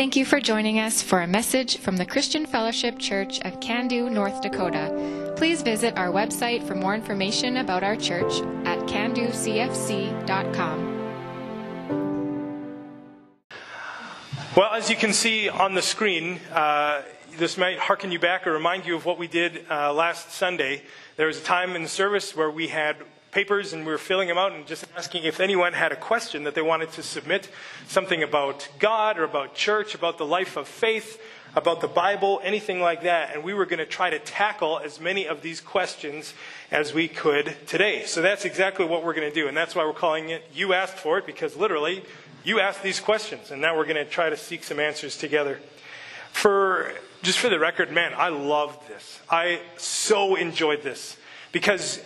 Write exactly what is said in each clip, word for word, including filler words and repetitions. Thank you for joining us for a message from the Christian Fellowship Church of Kandu, North Dakota. Please visit our website for more information about our church at kandu c f c dot com. Well, as you can see on the screen, uh, this might hearken you back or remind you of what we did uh, last Sunday. There was a time in the service where we had papers and we were filling them out and just asking if anyone had a question that they wanted to submit, something about God or about church, about the life of faith, about the Bible, anything like that. And we were going to try to tackle as many of these questions as we could today. So that's exactly what we're going to do. And that's why we're calling it You Asked For It, because literally you asked these questions. And now we're going to try to seek some answers together. For just for the record, man, I loved this. I so enjoyed this because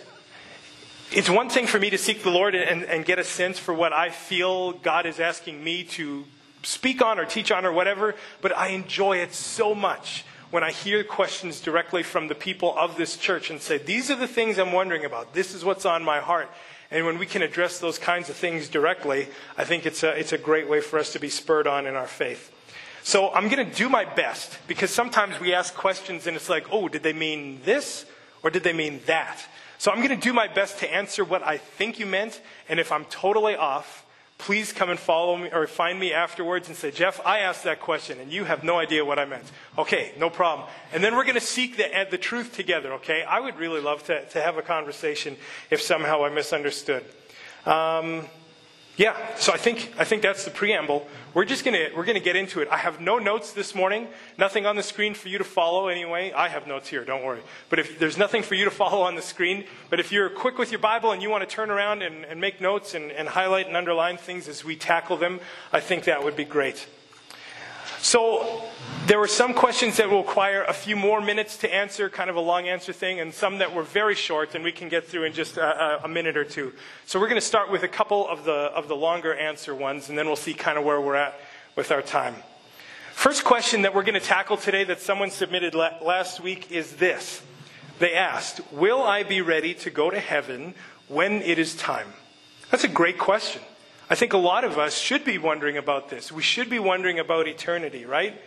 it's one thing for me to seek the Lord and, and get a sense for what I feel God is asking me to speak on or teach on or whatever, but I enjoy it so much when I hear questions directly from the people of this church and say, these are the things I'm wondering about. This is what's on my heart. And when we can address those kinds of things directly, I think it's a, it's a great way for us to be spurred on in our faith. So I'm going to do my best, because sometimes we ask questions and it's like, oh, did they mean this or did they mean that? So I'm going to do my best to answer what I think you meant, and if I'm totally off, please come and follow me or find me afterwards and say, Jeff, I asked that question, and you have no idea what I meant. Okay, no problem. And then we're going to seek the, the truth together, okay? I would really love to, to have a conversation if somehow I misunderstood. Um, yeah, so I think, I think that's the preamble. We're just going to, we're going to get into it. I have no notes this morning, nothing on the screen for you to follow anyway. I have notes here, don't worry. But if there's nothing for you to follow on the screen, but if you're quick with your Bible and you want to turn around and, and make notes and, and highlight and underline things as we tackle them, I think that would be great. So there were some questions that will require a few more minutes to answer, kind of a long answer thing, and some that were very short and we can get through in just a, a minute or two. So we're going to start with a couple of the, of the longer answer ones, and then we'll see kind of where we're at with our time. First question that we're going to tackle today that someone submitted la- last week is this. They asked, will I be ready to go to heaven when it is time? That's a great question. I think a lot of us should be wondering about this. We should be wondering about eternity, right?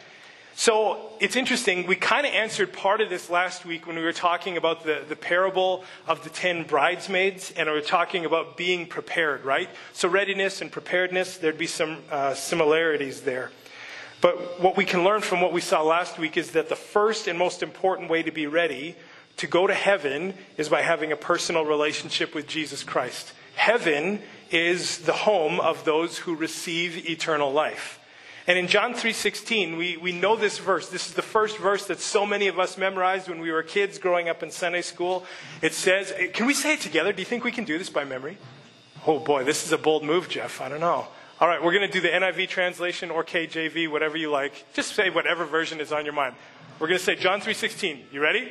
So it's interesting. We kind of answered part of this last week when we were talking about the, the parable of the ten bridesmaids, and we were talking about being prepared, right? So readiness and preparedness, there'd be some uh, similarities there. But what we can learn from what we saw last week is that the first and most important way to be ready to go to heaven is by having a personal relationship with Jesus Christ. Heaven is the home of those who receive eternal life. And in John three sixteen, we, we know this verse. This is the first verse that so many of us memorized when we were kids growing up in Sunday school. It says, can we say it together? Do you think we can do this by memory? Oh boy, this is a bold move, Jeff. I don't know. All right, we're going to do the N I V translation or K J V, whatever you like. Just say whatever version is on your mind. We're going to say John three sixteen. You ready?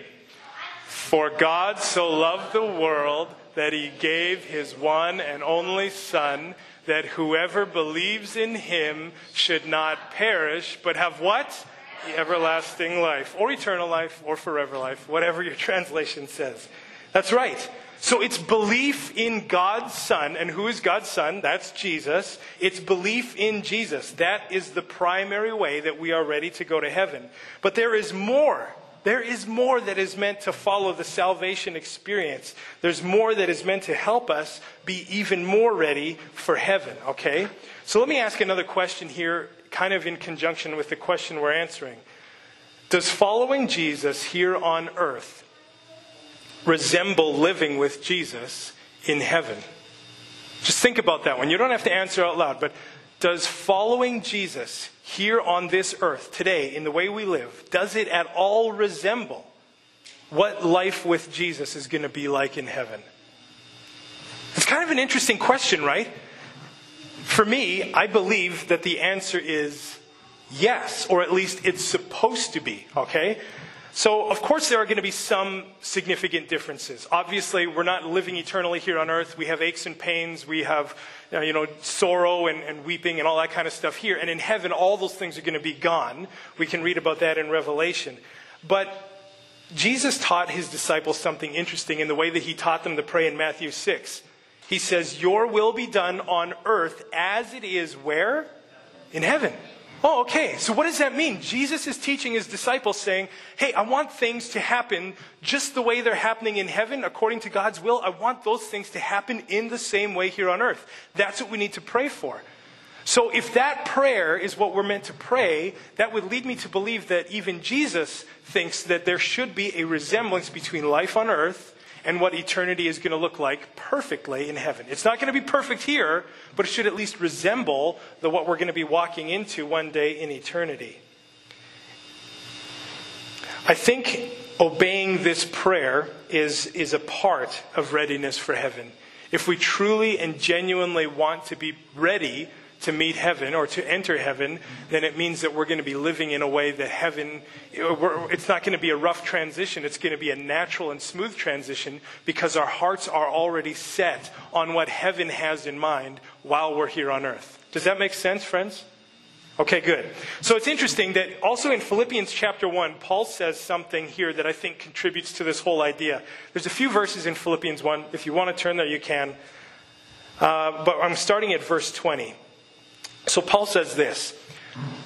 For God so loved the world that he gave his one and only Son, that whoever believes in him should not perish, but have what? The everlasting life, or eternal life, or forever life, whatever your translation says. That's right. So it's belief in God's Son. And who is God's Son? That's Jesus. It's belief in Jesus. That is the primary way that we are ready to go to heaven. But there is more. There is more that is meant to follow the salvation experience. There's more that is meant to help us be even more ready for heaven, okay? So let me ask another question here, kind of in conjunction with the question we're answering. Does following Jesus here on earth resemble living with Jesus in heaven? Just think about that one. You don't have to answer out loud, but does following Jesus here on this earth today in the way we live, does it at all resemble what life with Jesus is going to be like in heaven? It's kind of an interesting question, right? For me, I believe that the answer is yes, or at least it's supposed to be, okay? So, of course, there are going to be some significant differences. Obviously, we're not living eternally here on earth. We have aches and pains. We have, you know, sorrow and, and weeping and all that kind of stuff here. And in heaven, all those things are going to be gone. We can read about that in Revelation. But Jesus taught his disciples something interesting in the way that he taught them to pray in Matthew six. He says, your will be done on earth as it is where? In heaven. Oh, okay. So what does that mean? Jesus is teaching his disciples saying, hey, I want things to happen just the way they're happening in heaven according to God's will. I want those things to happen in the same way here on earth. That's what we need to pray for. So if that prayer is what we're meant to pray, that would lead me to believe that even Jesus thinks that there should be a resemblance between life on earth and what eternity is going to look like perfectly in heaven. It's not going to be perfect here, but it should at least resemble the what we're going to be walking into one day in eternity. I think obeying this prayer is, is a part of readiness for heaven. If we truly and genuinely want to be ready to meet heaven or to enter heaven, then it means that we're going to be living in a way that heaven, it's not going to be a rough transition. It's going to be a natural and smooth transition because our hearts are already set on what heaven has in mind while we're here on earth. Does that make sense, friends? Okay, good. So it's interesting that also in Philippians chapter one, Paul says something here that I think contributes to this whole idea. There's a few verses in Philippians one. If you want to turn there, you can. Uh, but I'm starting at verse twenty. So Paul says this,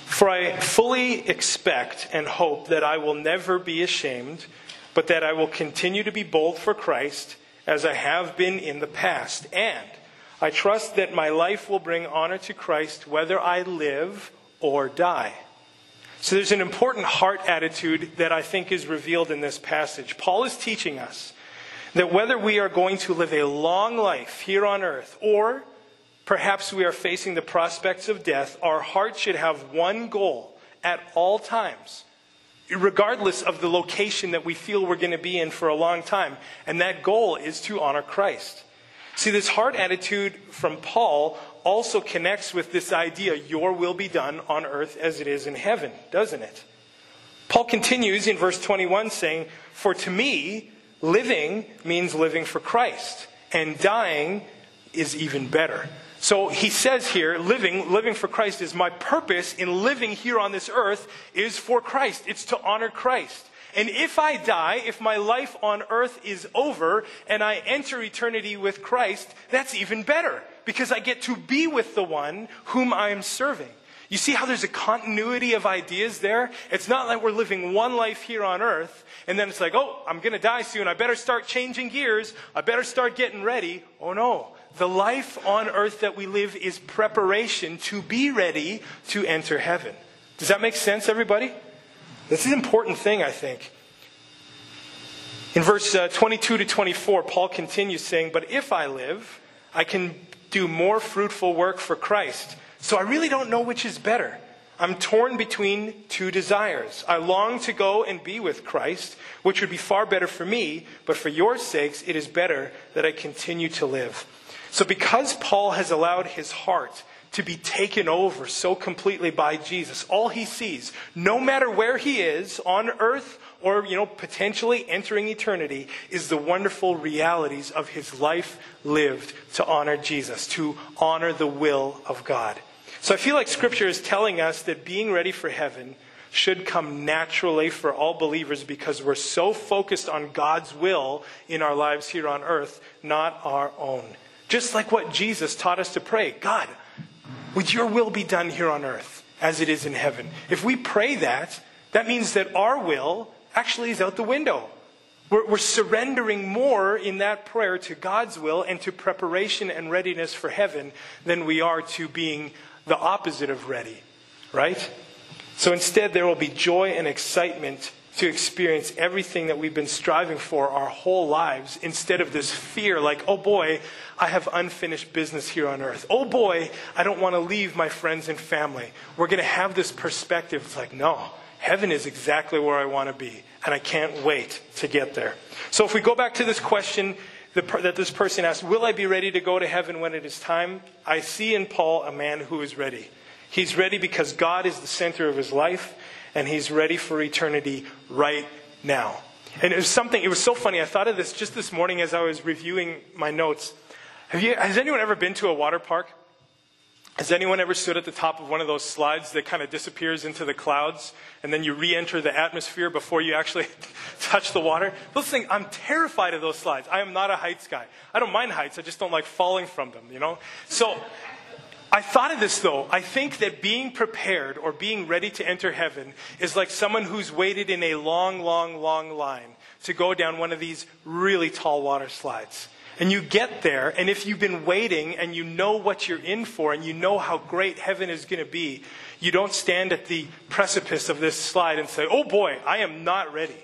"For I fully expect and hope that I will never be ashamed, but that I will continue to be bold for Christ as I have been in the past. And I trust that my life will bring honor to Christ whether I live or die." So there's an important heart attitude that I think is revealed in this passage. Paul is teaching us that whether we are going to live a long life here on earth or perhaps we are facing the prospects of death, our heart should have one goal at all times, regardless of the location that we feel we're going to be in for a long time. And that goal is to honor Christ. See, this heart attitude from Paul also connects with this idea, your will be done on earth as it is in heaven, doesn't it? Paul continues in verse twenty-one saying, "For to me, living means living for Christ, and dying is even better." So he says here, living, living for Christ is my purpose in living here on this earth is for Christ. It's to honor Christ. And if I die, if my life on earth is over and I enter eternity with Christ, that's even better because I get to be with the one whom I am serving. You see how there's a continuity of ideas there? It's not like we're living one life here on earth, and then it's like, oh, I'm going to die soon. I better start changing gears. I better start getting ready. Oh, no. The life on earth that we live is preparation to be ready to enter heaven. Does that make sense, everybody? This is an important thing, I think. In verse uh, twenty-two to twenty-four, Paul continues saying, "But if I live, I can do more fruitful work for Christ. So I really don't know which is better. I'm torn between two desires. I long to go and be with Christ, which would be far better for me, but for your sakes, it is better that I continue to live." So because Paul has allowed his heart to be taken over so completely by Jesus, all he sees, no matter where he is on earth or, you know, potentially entering eternity, is the wonderful realities of his life lived to honor Jesus, to honor the will of God. So I feel like Scripture is telling us that being ready for heaven should come naturally for all believers because we're so focused on God's will in our lives here on earth, not our own. Just like what Jesus taught us to pray, "God, would your will be done here on earth as it is in heaven?" If we pray that, that means that our will actually is out the window. We're, we're surrendering more in that prayer to God's will and to preparation and readiness for heaven than we are to being the opposite of ready, right? So instead, there will be joy and excitement to experience everything that we've been striving for our whole lives instead of this fear like, oh boy, I have unfinished business here on earth. Oh boy, I don't want to leave my friends and family. We're going to have this perspective. It's like, no, heaven is exactly where I want to be, and I can't wait to get there. So if we go back to this question that this person asked, will I be ready to go to heaven when it is time? I see in Paul a man who is ready. He's ready because God is the center of his life, and he's ready for eternity right now. And it was something, it was so funny. I thought of this just this morning as I was reviewing my notes. Have you, has anyone ever been to a water park? Has anyone ever stood at the top of one of those slides that kind of disappears into the clouds and then you re-enter the atmosphere before you actually touch the water? Listen, I'm terrified of those slides. I am not a heights guy. I don't mind heights. I just don't like falling from them, you know? So I thought of this, though. I think that being prepared or being ready to enter heaven is like someone who's waited in a long, long, long line to go down one of these really tall water slides. And you get there, and if you've been waiting and you know what you're in for and you know how great heaven is going to be, you don't stand at the precipice of this slide and say, oh boy, I am not ready.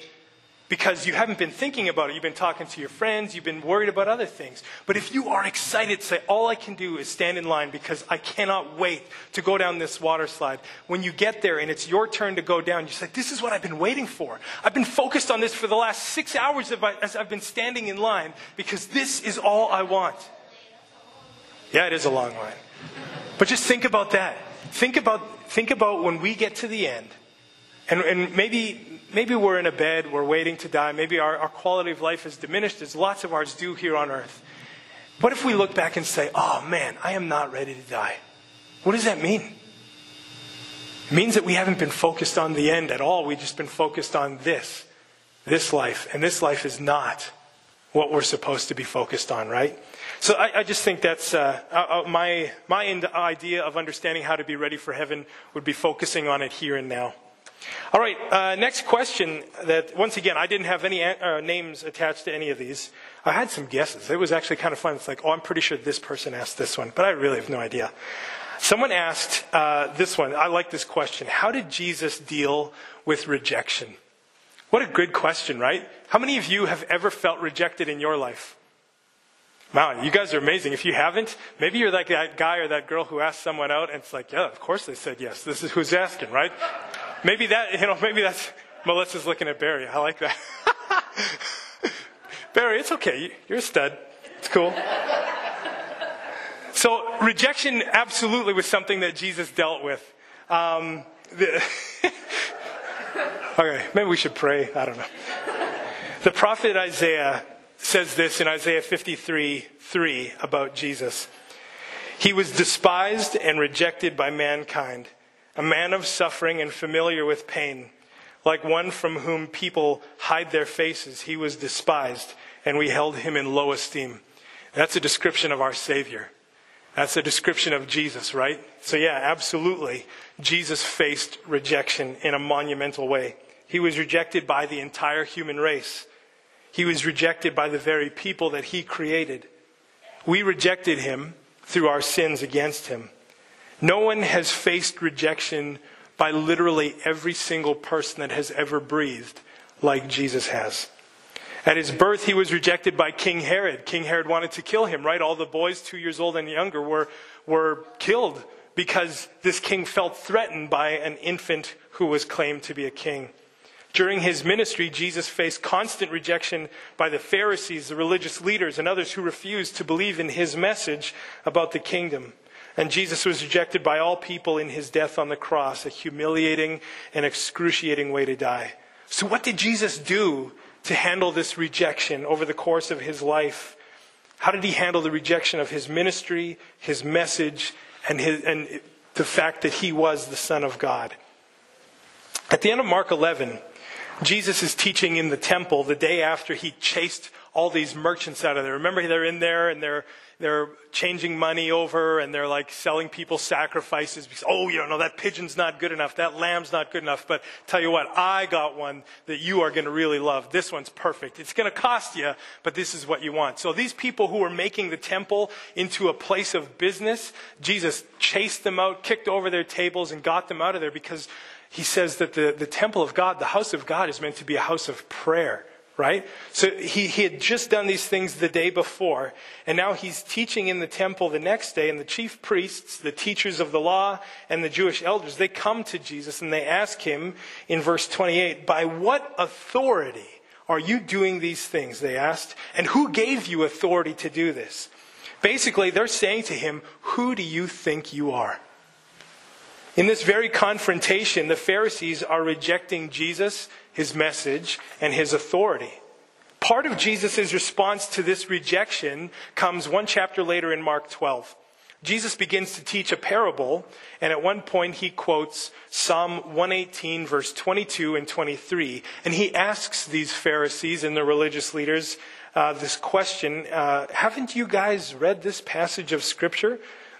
Because you haven't been thinking about it. You've been talking to your friends. You've been worried about other things. But if you are excited, say, all I can do is stand in line because I cannot wait to go down this water slide. When you get there and it's your turn to go down, you say, this is what I've been waiting for. I've been focused on this for the last six hours as I've been standing in line because this is all I want. Yeah, it is a long line. But just think about that. Think about, think about when we get to the end. And, and maybe, maybe we're in a bed, we're waiting to die. Maybe our, our quality of life is diminished, as lots of ours do here on earth. What if we look back and say, oh man, I am not ready to die? What does that mean? It means that we haven't been focused on the end at all. We've just been focused on this, this life. And this life is not what we're supposed to be focused on, right? So I, I just think that's uh, uh, my, my idea of understanding how to be ready for heaven would be focusing on it here and now. All right, uh, next question that, once again, I didn't have any uh, names attached to any of these. I had some guesses. It was actually kind of fun. It's like, oh, I'm pretty sure this person asked this one, but I really have no idea. Someone asked uh, this one. I like this question. How did Jesus deal with rejection? What a good question, right? How many of you have ever felt rejected in your life? Wow, you guys are amazing. If you haven't, maybe you're like that guy or that girl who asked someone out, and it's like, yeah, of course they said yes. This is who's asking, right? Maybe that, you know, maybe that's, Melissa's looking at Barry. I like that. Barry, it's okay. You're a stud. It's cool. So rejection absolutely was something that Jesus dealt with. Um, the okay, maybe we should pray. I don't know. The prophet Isaiah says this in Isaiah fifty-three three about Jesus. He was despised and rejected by mankind. A man of suffering and familiar with pain, like one from whom people hide their faces. He was despised, and we held him in low esteem. That's a description of our Savior. That's a description of Jesus, right? So yeah, absolutely. Jesus faced rejection in a monumental way. He was rejected by the entire human race. He was rejected by the very people that he created. We rejected him through our sins against him. No one has faced rejection by literally every single person that has ever breathed like Jesus has. At his birth, he was rejected by King Herod. King Herod wanted to kill him, right? All the boys two years old and younger were, were killed because this king felt threatened by an infant who was claimed to be a king. During his ministry, Jesus faced constant rejection by the Pharisees, the religious leaders, and others who refused to believe in his message about the kingdom. And Jesus was rejected by all people in his death on the cross, a humiliating and excruciating way to die. So what did Jesus do to handle this rejection over the course of his life? How did he handle the rejection of his ministry, his message, and, his, and the fact that he was the Son of God? At the end of Mark eleven, Jesus is teaching in the temple the day after he chased all these merchants out of there. Remember, they're in there and they're they're changing money over and they're like selling people sacrifices because, oh, you know, that pigeon's not good enough, that lamb's not good enough, but tell you what, I got one that you are going to really love. This one's perfect. It's going to cost you, but this is what you want. So these people who were making the temple into a place of business, Jesus chased them out, kicked over their tables, and got them out of there because he says that the, the temple of God, the house of God, is meant to be a house of prayer. Right? So he, he had just done these things the day before, and now he's teaching in the temple the next day, and the chief priests, the teachers of the law, and the Jewish elders, they come to Jesus and they ask him in verse twenty-eight, by what authority are you doing these things, they asked, and who gave you authority to do this? Basically, they're saying to him, who do you think you are? In this very confrontation, the Pharisees are rejecting Jesus, his message, and his authority. Part of Jesus' response to this rejection comes one chapter later in Mark twelve. Jesus begins to teach a parable, and at one point he quotes Psalm one eighteen, verse twenty-two and twenty-three. And he asks these Pharisees and the religious leaders uh, this question, uh, haven't you guys read this passage of Scripture?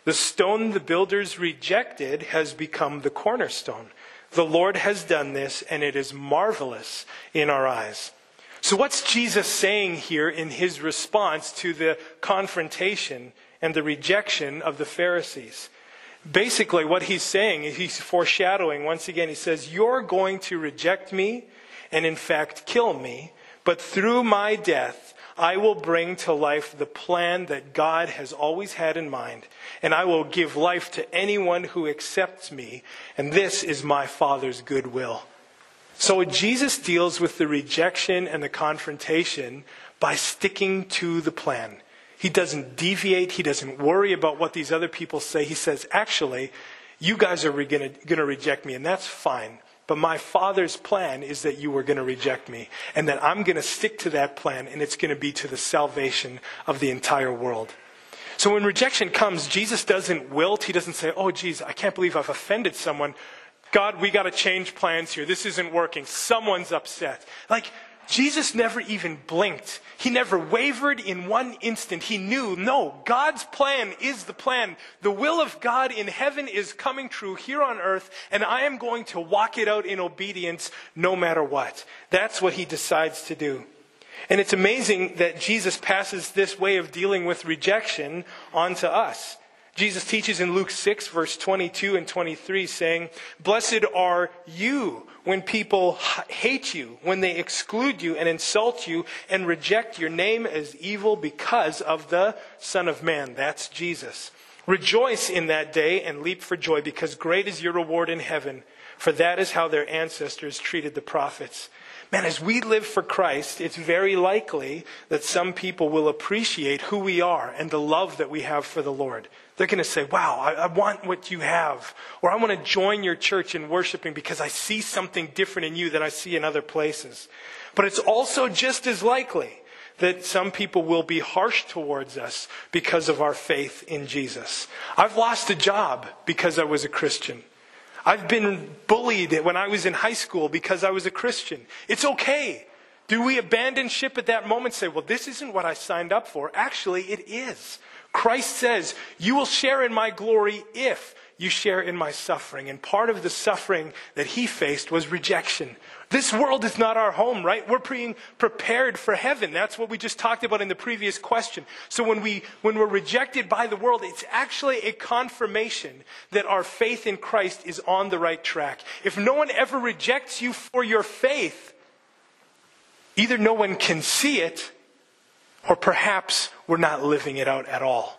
The stone the builders rejected has become the cornerstone. The Lord has done this, and it is marvelous in our eyes. So what's Jesus saying here in his response to the confrontation and the rejection of the Pharisees? Basically, what he's saying is he's foreshadowing. Once again, he says, you're going to reject me and in fact kill me, but through my death, I will bring to life the plan that God has always had in mind, and I will give life to anyone who accepts me, and this is my Father's good will. So Jesus deals with the rejection and the confrontation by sticking to the plan. He doesn't deviate. He doesn't worry about what these other people say. He says, actually, you guys are going to reject me, and that's fine. But my Father's plan is that you were going to reject me, and that I'm going to stick to that plan, and it's going to be to the salvation of the entire world. So when rejection comes, Jesus doesn't wilt. He doesn't say, oh, geez, I can't believe I've offended someone. God, we got to change plans here. This isn't working. Someone's upset. Like, Jesus never even blinked. He never wavered in one instant. He knew, no, God's plan is the plan. The will of God in heaven is coming true here on earth, and I am going to walk it out in obedience no matter what. That's what he decides to do. And it's amazing that Jesus passes this way of dealing with rejection onto us. Jesus teaches in Luke six, verse twenty-two and twenty-three, saying, blessed are you when people hate you, when they exclude you and insult you and reject your name as evil because of the Son of Man. That's Jesus. Rejoice in that day and leap for joy, because great is your reward in heaven, for that is how their ancestors treated the prophets. Man, as we live for Christ, it's very likely that some people will appreciate who we are and the love that we have for the Lord. They're going to say, wow, I, I want what you have. Or I want to join your church in worshiping because I see something different in you than I see in other places. But it's also just as likely that some people will be harsh towards us because of our faith in Jesus. I've lost a job because I was a Christian. I've been bullied when I was in high school because I was a Christian. It's okay. Do we abandon ship at that moment and say, well, this isn't what I signed up for? Actually, it is. Christ says, you will share in my glory if you share in my suffering. And part of the suffering that he faced was rejection. This world is not our home, right? We're being prepared for heaven. That's what we just talked about in the previous question. So when, we, when we're rejected by the world, it's actually a confirmation that our faith in Christ is on the right track. If no one ever rejects you for your faith, either no one can see it, or perhaps we're not living it out at all.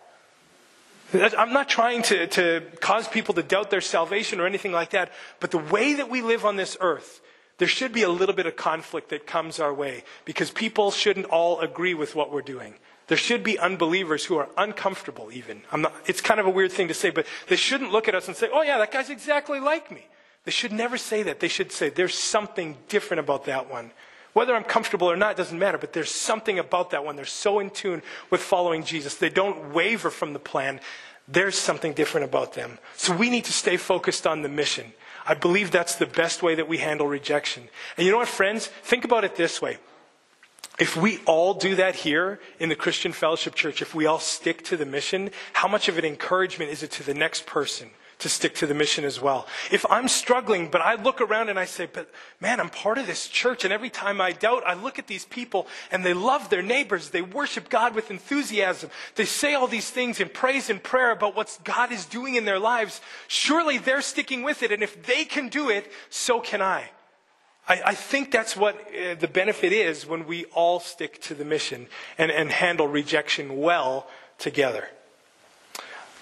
I'm not trying to, to cause people to doubt their salvation or anything like that, but the way that we live on this earth, there should be a little bit of conflict that comes our way, because people shouldn't all agree with what we're doing. There should be unbelievers who are uncomfortable even. I'm not, it's kind of a weird thing to say, but they shouldn't look at us and say, oh yeah, that guy's exactly like me. They should never say that. They should say, there's something different about that one. Whether I'm comfortable or not doesn't matter, but there's something about that one. They're so in tune with following Jesus. They don't waver from the plan. There's something different about them. So we need to stay focused on the mission. I believe that's the best way that we handle rejection. And you know what, friends? Think about it this way. If we all do that here in the Christian Fellowship Church, if we all stick to the mission, how much of an encouragement is it to the next person to stick to the mission as well? If I'm struggling, but I look around and I say, but man, I'm part of this church, and every time I doubt, I look at these people and they love their neighbors. They worship God with enthusiasm. They say all these things in praise and prayer about what God is doing in their lives. Surely they're sticking with it, and if they can do it, so can I. I, I think that's what uh, the benefit is when we all stick to the mission and, and handle rejection well together.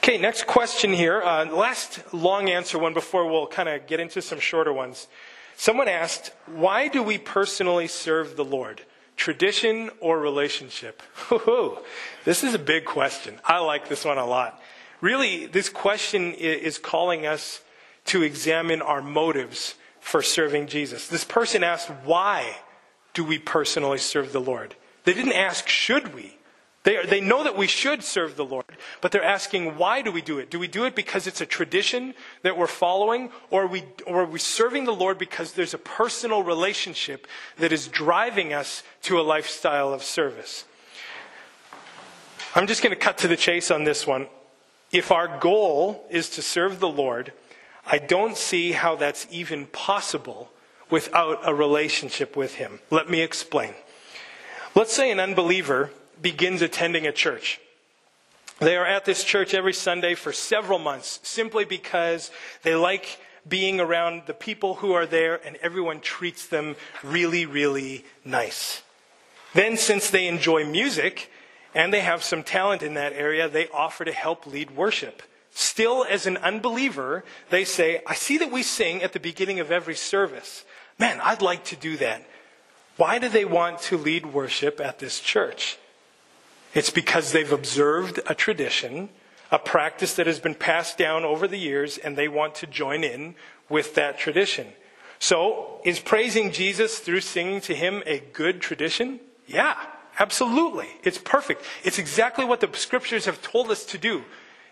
Okay, next question here. Uh, last long answer one before we'll kind of get into some shorter ones. Someone asked, why do we personally serve the Lord? Tradition or relationship? Woo-hoo. This is a big question. I like this one a lot. Really, this question is calling us to examine our motives for serving Jesus. This person asked, why do we personally serve the Lord? They didn't ask, should we? They, are, they know that we should serve the Lord, but they're asking, why do we do it? Do we do it because it's a tradition that we're following? Or are we, or are we serving the Lord because there's a personal relationship that is driving us to a lifestyle of service? I'm just going to cut to the chase on this one. If our goal is to serve the Lord, I don't see how that's even possible without a relationship with him. Let me explain. Let's say an unbeliever begins attending a church. They are at this church every Sunday for several months simply because they like being around the people who are there, and everyone treats them really, really nice. Then, since they enjoy music and they have some talent in that area, they offer to help lead worship. Still, as an unbeliever, they say, I see that we sing at the beginning of every service. Man, I'd like to do that. Why do they want to lead worship at this church? It's because they've observed a tradition, a practice that has been passed down over the years, and they want to join in with that tradition. So, is praising Jesus through singing to him a good tradition? Yeah, absolutely. It's perfect. It's exactly what the scriptures have told us to do.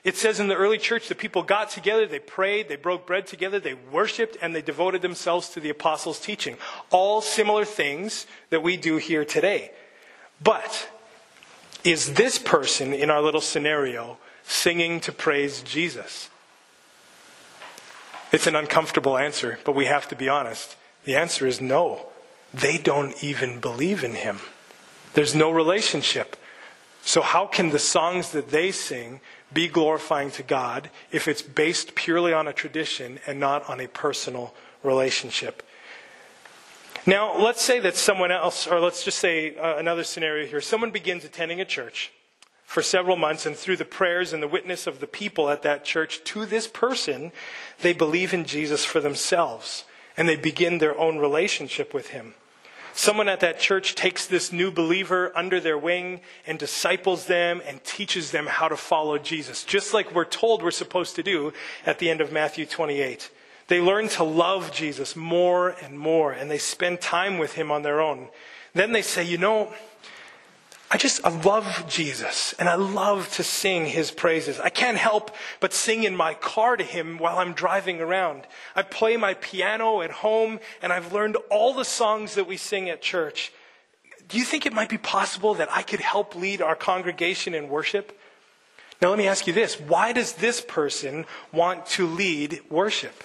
It says in the early church, the people got together, they prayed, they broke bread together, they worshiped, and they devoted themselves to the apostles' teaching. All similar things that we do here today. But is this person in our little scenario singing to praise Jesus? It's an uncomfortable answer, but we have to be honest. The answer is no. They don't even believe in him. There's no relationship. So how can the songs that they sing be glorifying to God if it's based purely on a tradition and not on a personal relationship? Now, let's say that someone else, or let's just say uh, another scenario here. Someone begins attending a church for several months, and through the prayers and the witness of the people at that church to this person, they believe in Jesus for themselves, and they begin their own relationship with him. Someone at that church takes this new believer under their wing and disciples them and teaches them how to follow Jesus, just like we're told we're supposed to do at the end of Matthew twenty-eight. They learn to love Jesus more and more, and they spend time with him on their own. Then they say, you know, I just I love Jesus, and I love to sing his praises. I can't help but sing in my car to him while I'm driving around. I play my piano at home, and I've learned all the songs that we sing at church. Do you think it might be possible that I could help lead our congregation in worship? Now let me ask you this. Why does this person want to lead worship?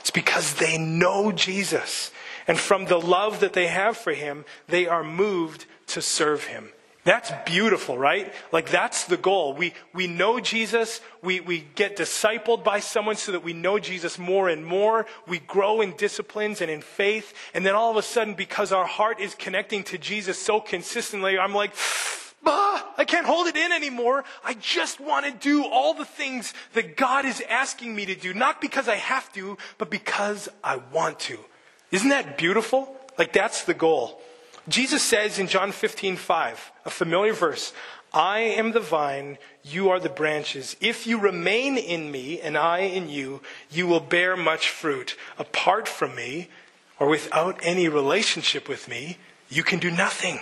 It's because they know Jesus. And from the love that they have for him, they are moved to serve him. That's beautiful, right? Like, that's the goal. We we know Jesus. We, we get discipled by someone so that we know Jesus more and more. We grow in disciplines and in faith. And then all of a sudden, because our heart is connecting to Jesus so consistently, I'm like, ah, I can't hold it in anymore. I just want to do all the things that God is asking me to do. Not because I have to, but because I want to. Isn't that beautiful? Like, that's the goal. Jesus says in John fifteen five, a familiar verse, I am the vine, you are the branches. If you remain in me and I in you, you will bear much fruit. Apart from me, or without any relationship with me, you can do nothing.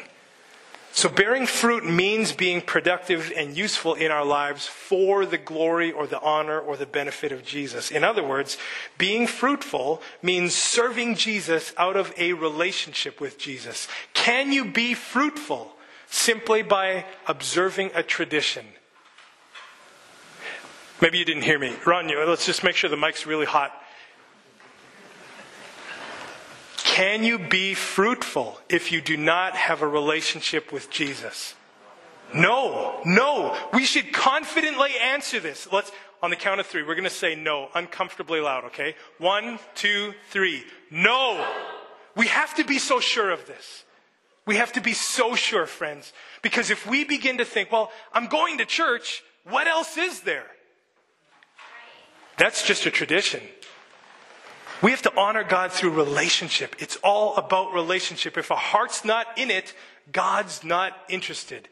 So bearing fruit means being productive and useful in our lives for the glory or the honor or the benefit of Jesus. In other words, being fruitful means serving Jesus out of a relationship with Jesus. Can you be fruitful simply by observing a tradition? Maybe you didn't hear me. Rania, let's just make sure the mic's really hot. Can you be fruitful if you do not have a relationship with Jesus? No, no. We should confidently answer this. Let's, on the count of three, we're going to say no, uncomfortably loud, okay? One, two, three. No. We have to be so sure of this. We have to be so sure, friends. Because if we begin to think, well, I'm going to church, what else is there? That's just a tradition. We have to honor God through relationship. It's all about relationship. If our heart's not in it, God's not interested.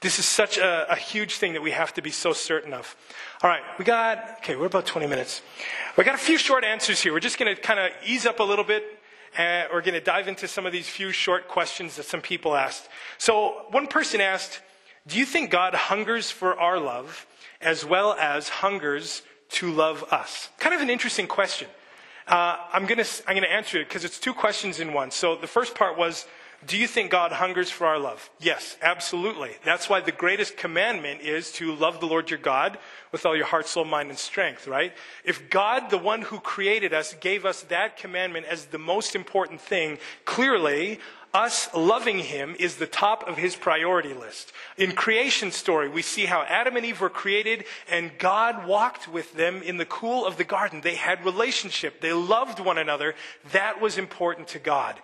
This is such a, a huge thing that we have to be so certain of. All right, we got, okay, we're about twenty minutes. We got a few short answers here. We're just going to kind of ease up a little bit, and we're going to dive into some of these few short questions that some people asked. So one person asked, do you think God hungers for our love as well as hungers to love us? Kind of an interesting question. Uh, I'm going to I'm going to answer it because it's two questions in one. So the first part was, Do you think God hungers for our love? Yes, absolutely. That's why the greatest commandment is to love the Lord your God with all your heart, soul, mind, and strength, right? If God, the one who created us, gave us that commandment as the most important thing, clearly, us loving him is the top of his priority list. In creation story, we see how Adam and Eve were created and God walked with them in the cool of the garden. They had relationship. They loved one another. That was important to God.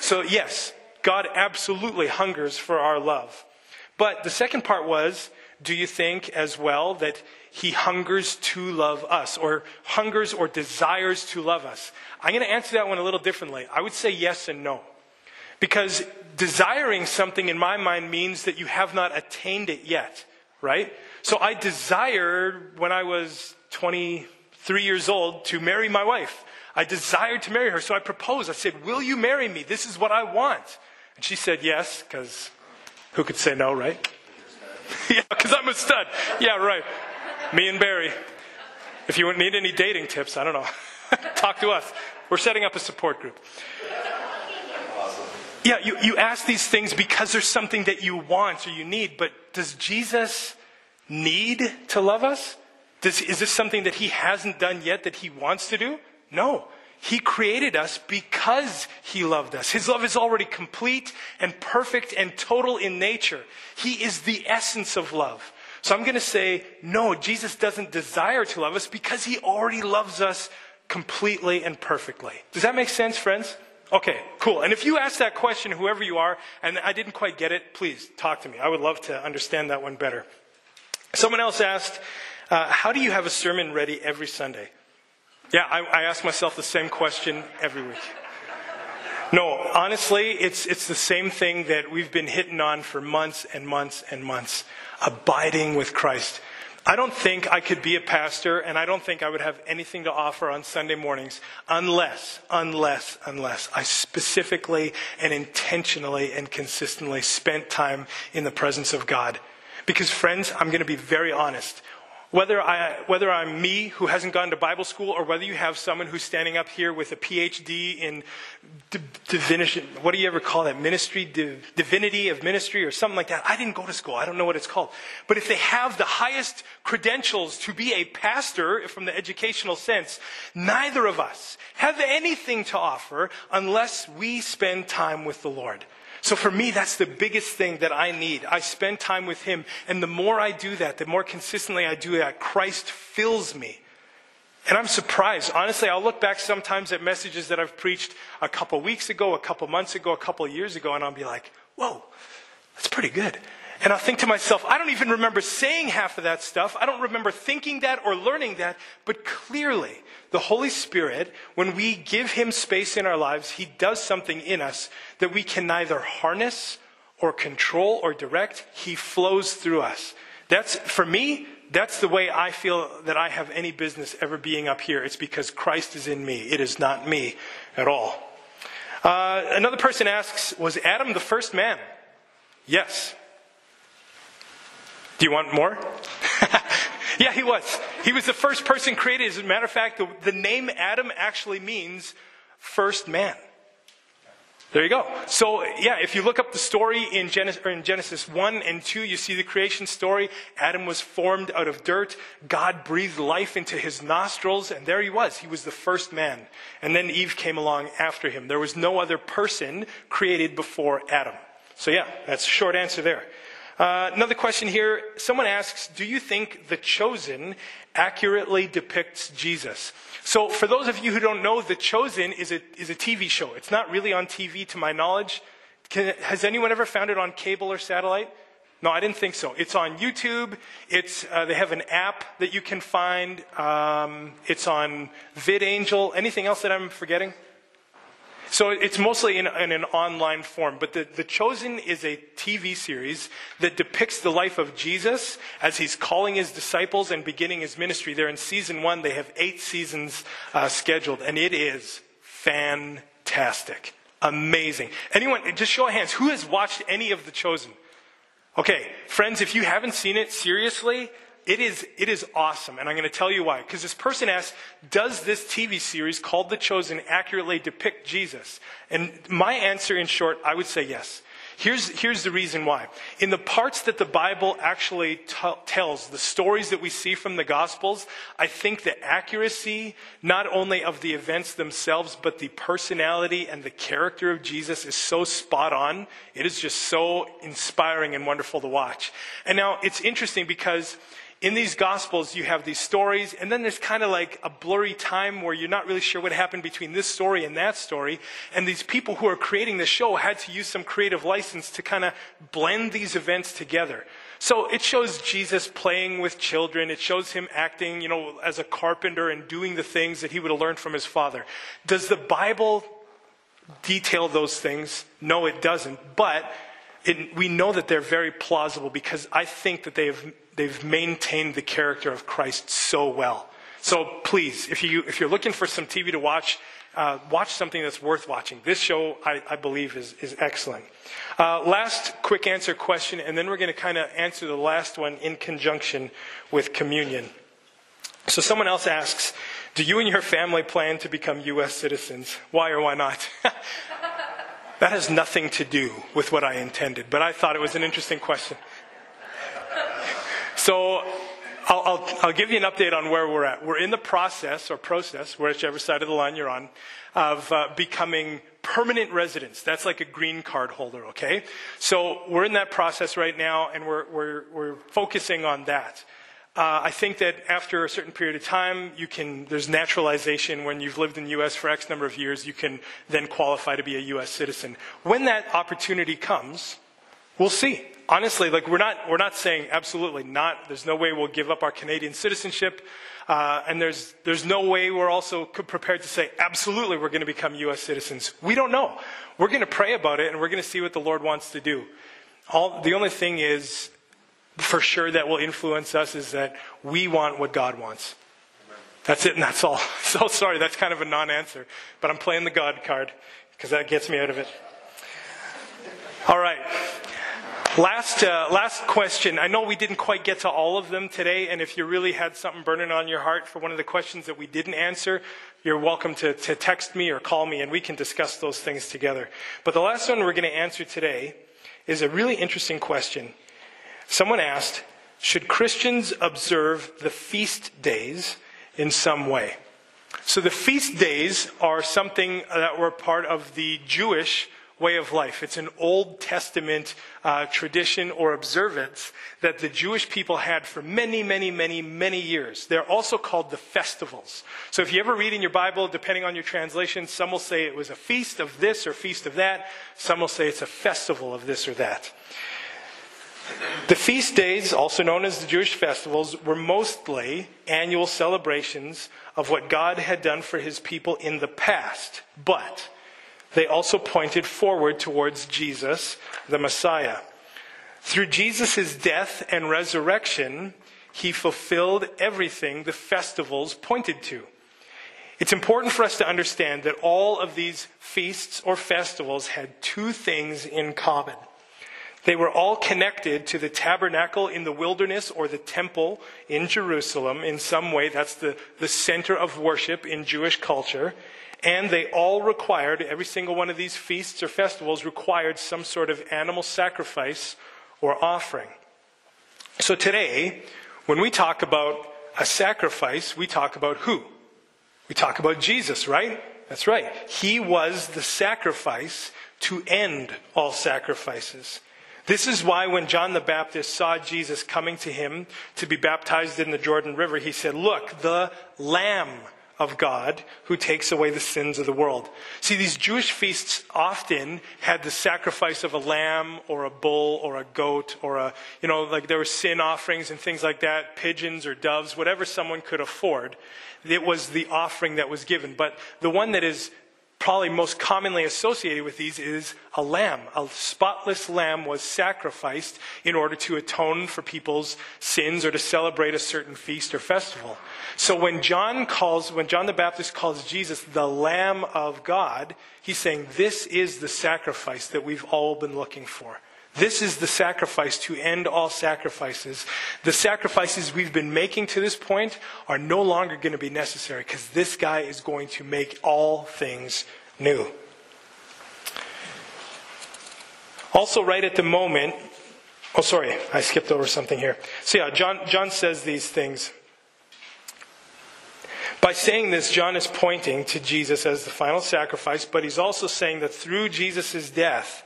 So yes, God absolutely hungers for our love. But the second part was, do you think as well that he hungers to love us, or hungers or desires to love us? I'm going to answer that one a little differently. I would say yes and no. Because desiring something in my mind means that you have not attained it yet, right? So I desired when I was twenty-three years old to marry my wife. I desired to marry her, so I proposed. I said, will you marry me? This is what I want. And she said yes, because who could say no, right? Yeah, because I'm a stud. Yeah, right. Me and Barry. If you need any dating tips, I don't know. Talk to us. We're setting up a support group. Yeah, you, you ask these things because there's something that you want or you need, but does Jesus need to love us? Does, is this something that he hasn't done yet that he wants to do? No. He created us because he loved us. His love is already complete and perfect and total in nature. He is the essence of love. So I'm going to say, no, Jesus doesn't desire to love us because he already loves us completely and perfectly. Does that make sense, friends? Okay, cool. And if you ask that question, whoever you are, and I didn't quite get it, please talk to me. I would love to understand that one better. Someone else asked, uh, how do you have a sermon ready every Sunday? Yeah, I, I ask myself the same question every week. No, honestly, it's, it's the same thing that we've been hitting on for months and months and months. Abiding with Christ. I don't think I could be a pastor, and I don't think I would have anything to offer on Sunday mornings unless, unless, unless I specifically and intentionally and consistently spent time in the presence of God. Because friends, I'm going to be very honest. Whether, I, whether I'm me who hasn't gone to Bible school, or whether you have someone who's standing up here with a P H D in divinity, what do you ever call that? Ministry, div, divinity of ministry or something like that. I didn't go to school. I don't know what it's called. But if they have the highest credentials to be a pastor from the educational sense, neither of us have anything to offer unless we spend time with the Lord. So for me, that's the biggest thing that I need. I spend time with him. And the more I do that, the more consistently I do that, Christ fills me. And I'm surprised. Honestly, I'll look back sometimes at messages that I've preached a couple weeks ago, a couple months ago, a couple years ago, and I'll be like, whoa, that's pretty good. And I'll think to myself, I don't even remember saying half of that stuff. I don't remember thinking that or learning that. But clearly, the Holy Spirit, when we give him space in our lives, he does something in us that we can neither harness or control or direct. He flows through us. That's, for me, that's the way I feel that I have any business ever being up here. It's because Christ is in me. It is not me at all. Uh, another person asks, was Adam the first man? Yes. Do you want more? Yeah, he was. He was the first person created. As a matter of fact, the, the name Adam actually means first man. There you go. So, yeah, if you look up the story in Genesis, or in Genesis one and two, you see the creation story. Adam was formed out of dirt. God breathed life into his nostrils, and there he was. He was the first man. And then Eve came along after him. There was no other person created before Adam. So, yeah, that's a short answer there. Uh, another question here. Someone asks, do you think The Chosen accurately depicts Jesus? So for those of you who don't know, The Chosen is a, is a T V show. It's not really on T V to my knowledge. Can, has anyone ever found it on cable or satellite? No, I didn't think so. It's on YouTube. It's, uh, they have an app that you can find. Um, it's on VidAngel. Anything else that I'm forgetting? So it's mostly in, in an online form, but the, the Chosen is a T V series that depicts the life of Jesus as he's calling his disciples and beginning his ministry. They're in season one. They have eight seasons uh, scheduled, and it is fantastic, amazing. Anyone, just show of hands, who has watched any of The Chosen? Okay, friends, if you haven't seen it, seriously, it is, it is awesome. And I'm going to tell you why. Because this person asked, does this T V series called The Chosen accurately depict Jesus? And my answer in short, I would say yes. Here's, here's the reason why. In the parts that the Bible actually t- tells, the stories that we see from the Gospels, I think the accuracy, not only of the events themselves, but the personality and the character of Jesus is so spot on. It is just so inspiring and wonderful to watch. And now it's interesting because in these Gospels, you have these stories, and then there's kind of like a blurry time where you're not really sure what happened between this story and that story. And these people who are creating the show had to use some creative license to kind of blend these events together. So it shows Jesus playing with children. It shows him acting, you know, as a carpenter and doing the things that he would have learned from his father. Does the Bible detail those things? No, it doesn't. But it, we know that they're very plausible because I think that they have... They've maintained the character of Christ so well. So please, if, you, if you're looking for some T V to watch, uh, watch something that's worth watching. This show, I, I believe, is, is excellent. Uh, last quick answer question, and then we're going to kind of answer the last one in conjunction with communion. So someone else asks, do you and your family plan to become U S citizens? Why or why not? That has nothing to do with what I intended, but I thought it was an interesting question. So I'll, I'll, I'll give you an update on where we're at. We're in the process or process, whichever side of the line you're on, of uh, becoming permanent residents. That's like a green card holder, okay? So we're in that process right now, and we're, we're, we're focusing on that. Uh, I think that after a certain period of time, you can, there's naturalization. When you've lived in the U S for X number of years, you can then qualify to be a U S citizen. When that opportunity comes, we'll see. Honestly, like we're not we're not saying absolutely not. There's no way we'll give up our Canadian citizenship, uh, and there's there's no way we're also prepared to say absolutely we're going to become U S citizens. We don't know. We're going to pray about it, and we're going to see what the Lord wants to do. All the only thing is, for sure, that will influence us is that we want what God wants. That's it, and that's all. So sorry, that's kind of a non-answer, but I'm playing the God card because that gets me out of it. All right. Last uh, last question. I know we didn't quite get to all of them today, and if you really had something burning on your heart for one of the questions that we didn't answer, you're welcome to, to text me or call me, and we can discuss those things together. But the last one we're going to answer today is a really interesting question. Someone asked, should Christians observe the feast days in some way? So the feast days are something that were part of the Jewish way of life. It's an Old Testament uh, tradition or observance that the Jewish people had for many, many, many, many years. They're also called the festivals. So if you ever read in your Bible, depending on your translation, some will say it was a feast of this or feast of that. Some will say it's a festival of this or that. The feast days, also known as the Jewish festivals, were mostly annual celebrations of what God had done for his people in the past. But they also pointed forward towards Jesus, the Messiah. Through Jesus' death and resurrection, he fulfilled everything the festivals pointed to. It's important for us to understand that all of these feasts or festivals had two things in common. They were all connected to the tabernacle in the wilderness or the temple in Jerusalem in some way. That's the, the center of worship in Jewish culture. And they all required, every single one of these feasts or festivals required some sort of animal sacrifice or offering. So today, when we talk about a sacrifice, we talk about who? We talk about Jesus, right? That's right. He was the sacrifice to end all sacrifices. This is why when John the Baptist saw Jesus coming to him to be baptized in the Jordan River, he said, "Look, the Lamb of God who takes away the sins of the world." See, these Jewish feasts often had the sacrifice of a lamb or a bull or a goat or a, you know, like there were sin offerings and things like that, pigeons or doves, whatever someone could afford. It was the offering that was given. But the one that is probably most commonly associated with these is a lamb. A spotless lamb was sacrificed in order to atone for people's sins or to celebrate a certain feast or festival. So when John calls, when John the Baptist calls Jesus the Lamb of God, he's saying this is the sacrifice that we've all been looking for. This is the sacrifice to end all sacrifices. The sacrifices we've been making to this point are no longer going to be necessary because this guy is going to make all things new. Also, right at the moment, oh, sorry, I skipped over something here. So yeah, John, John says these things. By saying this, John is pointing to Jesus as the final sacrifice, but he's also saying that through Jesus' death,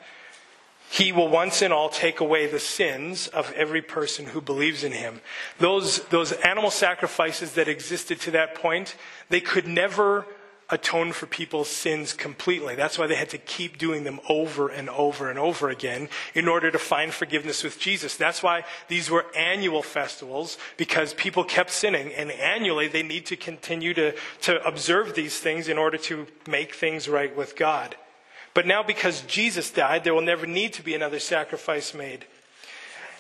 he will once and all take away the sins of every person who believes in him. Those, those animal sacrifices that existed to that point, they could never atone for people's sins completely. That's why they had to keep doing them over and over and over again in order to find forgiveness with Jesus. That's why these were annual festivals, because people kept sinning, and annually they need to continue to, to observe these things in order to make things right with God. But now because Jesus died, there will never need to be another sacrifice made.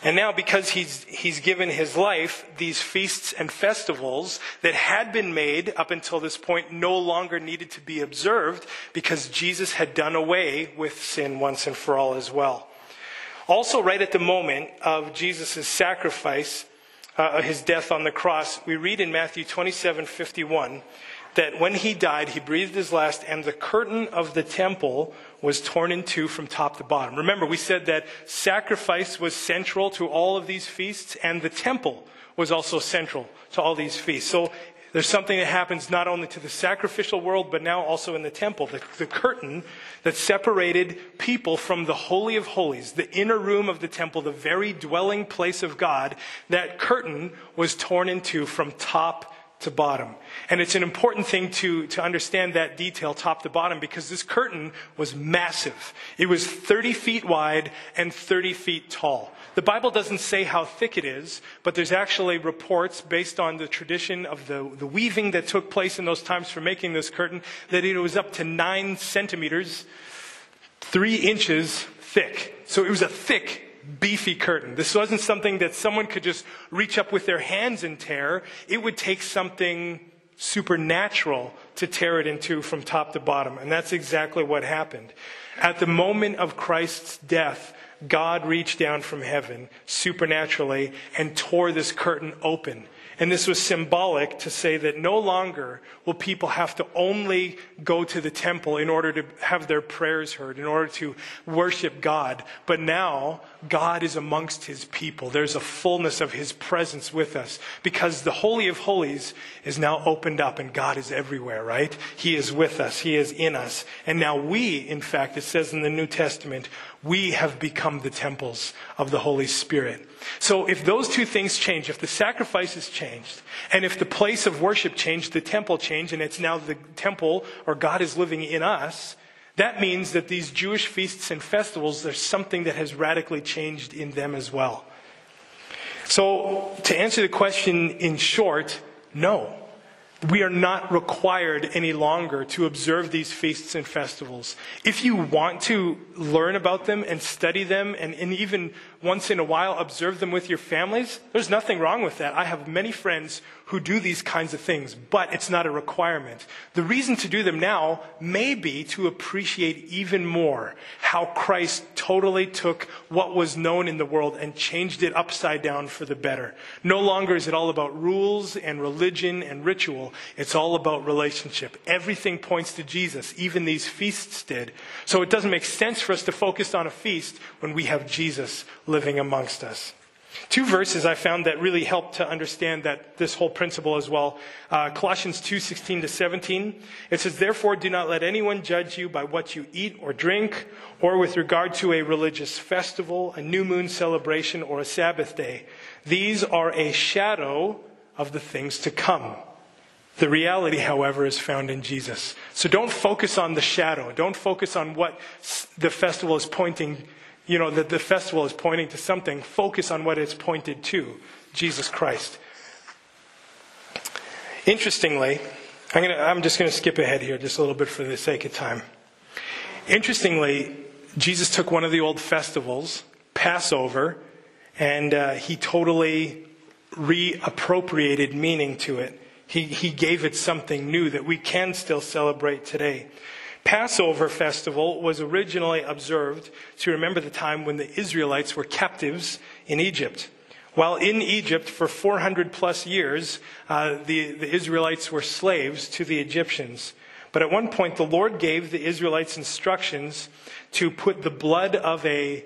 And now because he's, he's given his life, these feasts and festivals that had been made up until this point no longer needed to be observed because Jesus had done away with sin once and for all as well. Also, right at the moment of Jesus' sacrifice, uh, his death on the cross, we read in Matthew twenty-seven fifty-one, that when he died, he breathed his last, and the curtain of the temple was torn in two from top to bottom. Remember, we said that sacrifice was central to all of these feasts, and the temple was also central to all these feasts. So there's something that happens not only to the sacrificial world, but now also in the temple. The, the curtain that separated people from the Holy of Holies, the inner room of the temple, the very dwelling place of God, that curtain was torn in two from top to bottom. To bottom. And it's an important thing to, to understand that detail top to bottom, because this curtain was massive. It was thirty feet wide and thirty feet tall. The Bible doesn't say how thick it is, but there's actually reports based on the tradition of the, the weaving that took place in those times for making this curtain, that it was up to nine centimeters, three inches thick. So it was a thick beefy curtain. This wasn't something that someone could just reach up with their hands and tear. It would take something supernatural to tear it in two from top to bottom. And that's exactly what happened. At the moment of Christ's death, God reached down from heaven supernaturally and tore this curtain open. And this was symbolic to say that no longer will people have to only go to the temple in order to have their prayers heard, in order to worship God. But now, God is amongst his people. There's a fullness of his presence with us, because the Holy of Holies is now opened up, and God is everywhere, right? He is with us. He is in us. And now we, in fact, it says in the New Testament, we have become the temples of the Holy Spirit. So if those two things change, if the sacrifices changed, and if the place of worship changed, the temple changed, and it's now the temple, or God is living in us, that means that these Jewish feasts and festivals, there's something that has radically changed in them as well. So to answer the question in short, no. We are not required any longer to observe these feasts and festivals. If you want to learn about them and study them and, and even once in a while observe them with your families, there's nothing wrong with that. I have many friends who do these kinds of things, but it's not a requirement. The reason to do them now may be to appreciate even more how Christ totally took what was known in the world and changed it upside down for the better. No longer is it all about rules and religion and ritual. It's all about relationship. Everything points to Jesus. Even these feasts did. So it doesn't make sense for us to focus on a feast when we have Jesus living amongst us. Two verses I found that really helped to understand that this whole principle as well. Uh, Colossians two sixteen to seventeen. It says, "Therefore do not let anyone judge you by what you eat or drink, or with regard to a religious festival, a new moon celebration, or a Sabbath day. These are a shadow of the things to come. The reality, however, is found in Jesus." So don't focus on the shadow. Don't focus on what the festival is pointing to. You know, that the festival is pointing to something. Focus on what it's pointed to, Jesus Christ. Interestingly, I'm, gonna, I'm just going to skip ahead here just a little bit for the sake of time. Interestingly, Jesus took one of the old festivals, Passover, and uh, he totally reappropriated meaning to it. He, he gave it something new that we can still celebrate today. Passover festival was originally observed to remember the time when the Israelites were captives in Egypt. While in Egypt for four hundred plus years, uh, the, the Israelites were slaves to the Egyptians. But at one point, the Lord gave the Israelites instructions to put the blood of a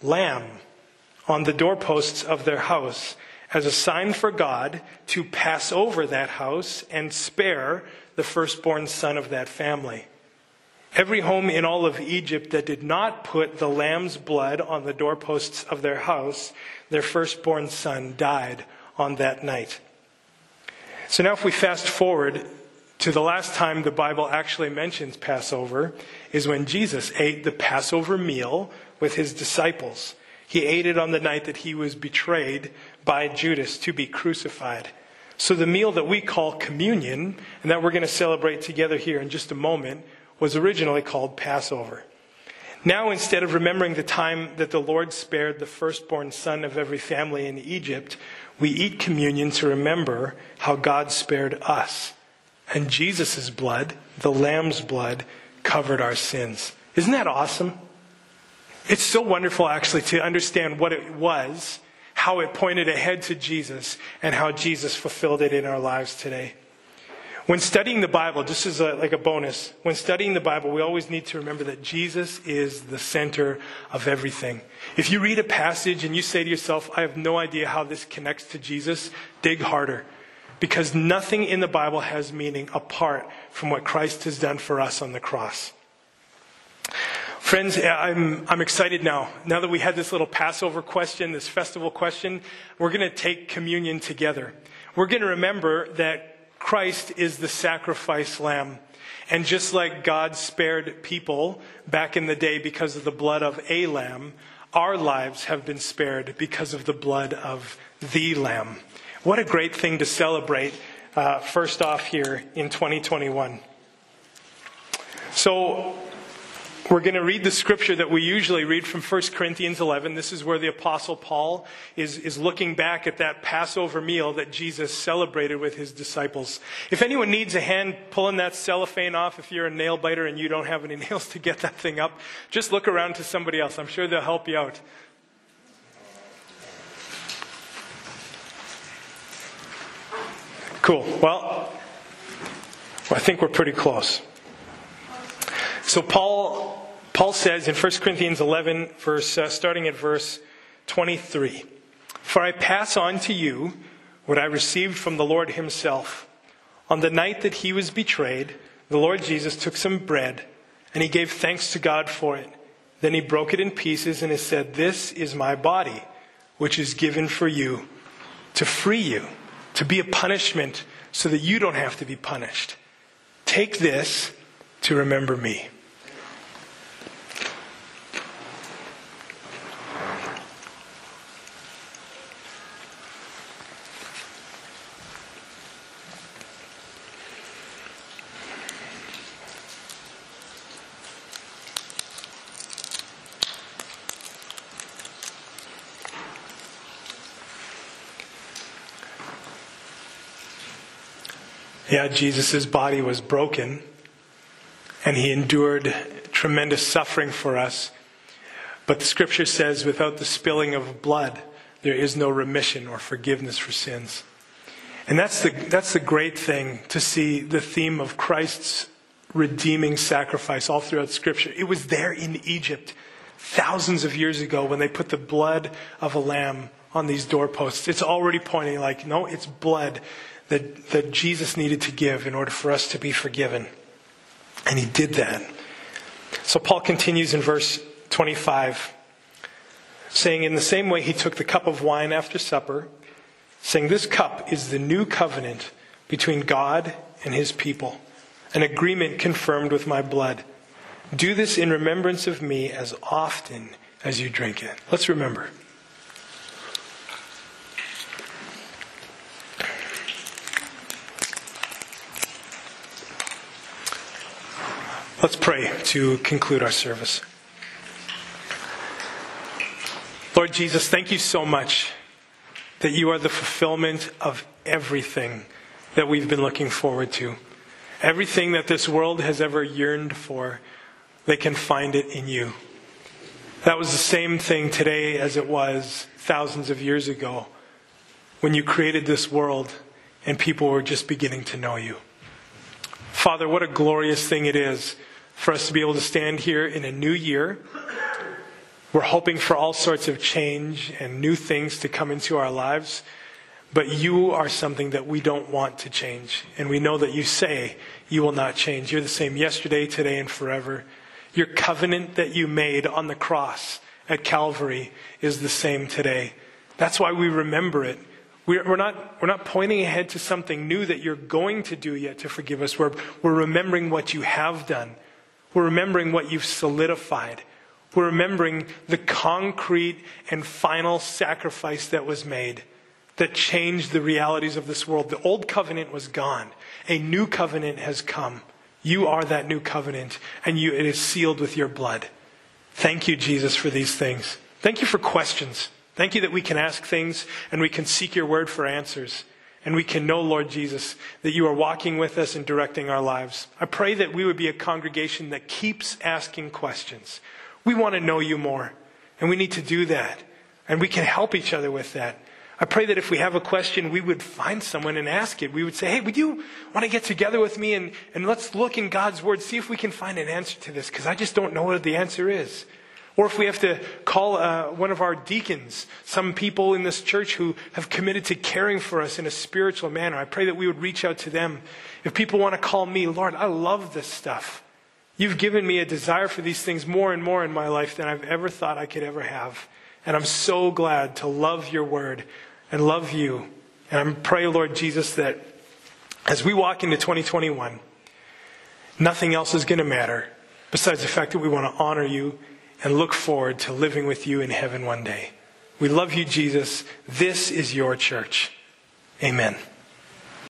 lamb on the doorposts of their house as a sign for God to pass over that house and spare the firstborn son of that family. Every home in all of Egypt that did not put the lamb's blood on the doorposts of their house, their firstborn son died on that night. So now if we fast forward to the last time the Bible actually mentions Passover, is when Jesus ate the Passover meal with his disciples. He ate it on the night that he was betrayed by Judas to be crucified. So the meal that we call communion, and that we're going to celebrate together here in just a moment, was originally called Passover. Now, instead of remembering the time that the Lord spared the firstborn son of every family in Egypt, we eat communion to remember how God spared us. And Jesus' blood, the Lamb's blood, covered our sins. Isn't that awesome? It's so wonderful, actually, to understand what it was, how it pointed ahead to Jesus, and how Jesus fulfilled it in our lives today. When studying the Bible, just as a, like a bonus, when studying the Bible, we always need to remember that Jesus is the center of everything. If you read a passage and you say to yourself, I have no idea how this connects to Jesus, dig harder. Because nothing in the Bible has meaning apart from what Christ has done for us on the cross. Friends, I'm, I'm excited now. Now that we had this little Passover question, this festival question, we're going to take communion together. We're going to remember that Christ is the sacrifice lamb. And just like God spared people back in the day because of the blood of a lamb, our lives have been spared because of the blood of the lamb. What a great thing to celebrate uh, first off here in twenty twenty-one. So we're going to read the scripture that we usually read from First Corinthians eleven. This is where the Apostle Paul is, is looking back at that Passover meal that Jesus celebrated with his disciples. If anyone needs a hand pulling that cellophane off, if you're a nail biter and you don't have any nails to get that thing up, just look around to somebody else. I'm sure they'll help you out. Cool. Well, I think we're pretty close. So Paul, Paul says in First Corinthians eleven, verse, uh, starting at verse twenty-three, "For I pass on to you what I received from the Lord himself. On the night that he was betrayed, the Lord Jesus took some bread, and he gave thanks to God for it. Then he broke it in pieces and he said, 'This is my body, which is given for you, to free you, to be a punishment so that you don't have to be punished. Take this to remember me.'" Yeah, Jesus' body was broken, and he endured tremendous suffering for us. But the scripture says, without the spilling of blood, there is no remission or forgiveness for sins. And that's the, that's the great thing, to see the theme of Christ's redeeming sacrifice all throughout scripture. It was there in Egypt thousands of years ago when they put the blood of a lamb on these doorposts. It's already pointing like, no, it's blood that, that Jesus needed to give in order for us to be forgiven. And he did that. So Paul continues in verse twenty-five, saying, "In the same way he took the cup of wine after supper, saying, 'This cup is the new covenant between God and his people, an agreement confirmed with my blood. Do this in remembrance of me as often as you drink it.'" Let's remember. Let's pray to conclude our service. Lord Jesus, thank you so much that you are the fulfillment of everything that we've been looking forward to. Everything that this world has ever yearned for, they can find it in you. That was the same thing today as it was thousands of years ago when you created this world and people were just beginning to know you. Father, what a glorious thing it is for us to be able to stand here in a new year. We're hoping for all sorts of change and new things to come into our lives, but you are something that we don't want to change. And we know that you say you will not change. You're the same yesterday, today, and forever. Your covenant that you made on the cross at Calvary is the same today. That's why we remember it. We're not, we're not pointing ahead to something new that you're going to do yet to forgive us. We're, we're remembering what you have done. We're remembering what you've solidified. We're remembering the concrete and final sacrifice that was made that changed the realities of this world. The old covenant was gone. A new covenant has come. You are that new covenant, and you, it is sealed with your blood. Thank you, Jesus, for these things. Thank you for questions. Thank you that we can ask things, and we can seek your word for answers. And we can know, Lord Jesus, that you are walking with us and directing our lives. I pray that we would be a congregation that keeps asking questions. We want to know you more, and we need to do that. And we can help each other with that. I pray that if we have a question, we would find someone and ask it. We would say, hey, would you want to get together with me and, and let's look in God's word, see if we can find an answer to this, because I just don't know what the answer is. Or if we have to call uh, one of our deacons, some people in this church who have committed to caring for us in a spiritual manner, I pray that we would reach out to them. If people want to call me, Lord, I love this stuff. You've given me a desire for these things more and more in my life than I've ever thought I could ever have. And I'm so glad to love your word and love you. And I pray, Lord Jesus, that as we walk into twenty twenty-one, nothing else is going to matter besides the fact that we want to honor you and look forward to living with you in heaven one day. We love you, Jesus. This is your church. Amen.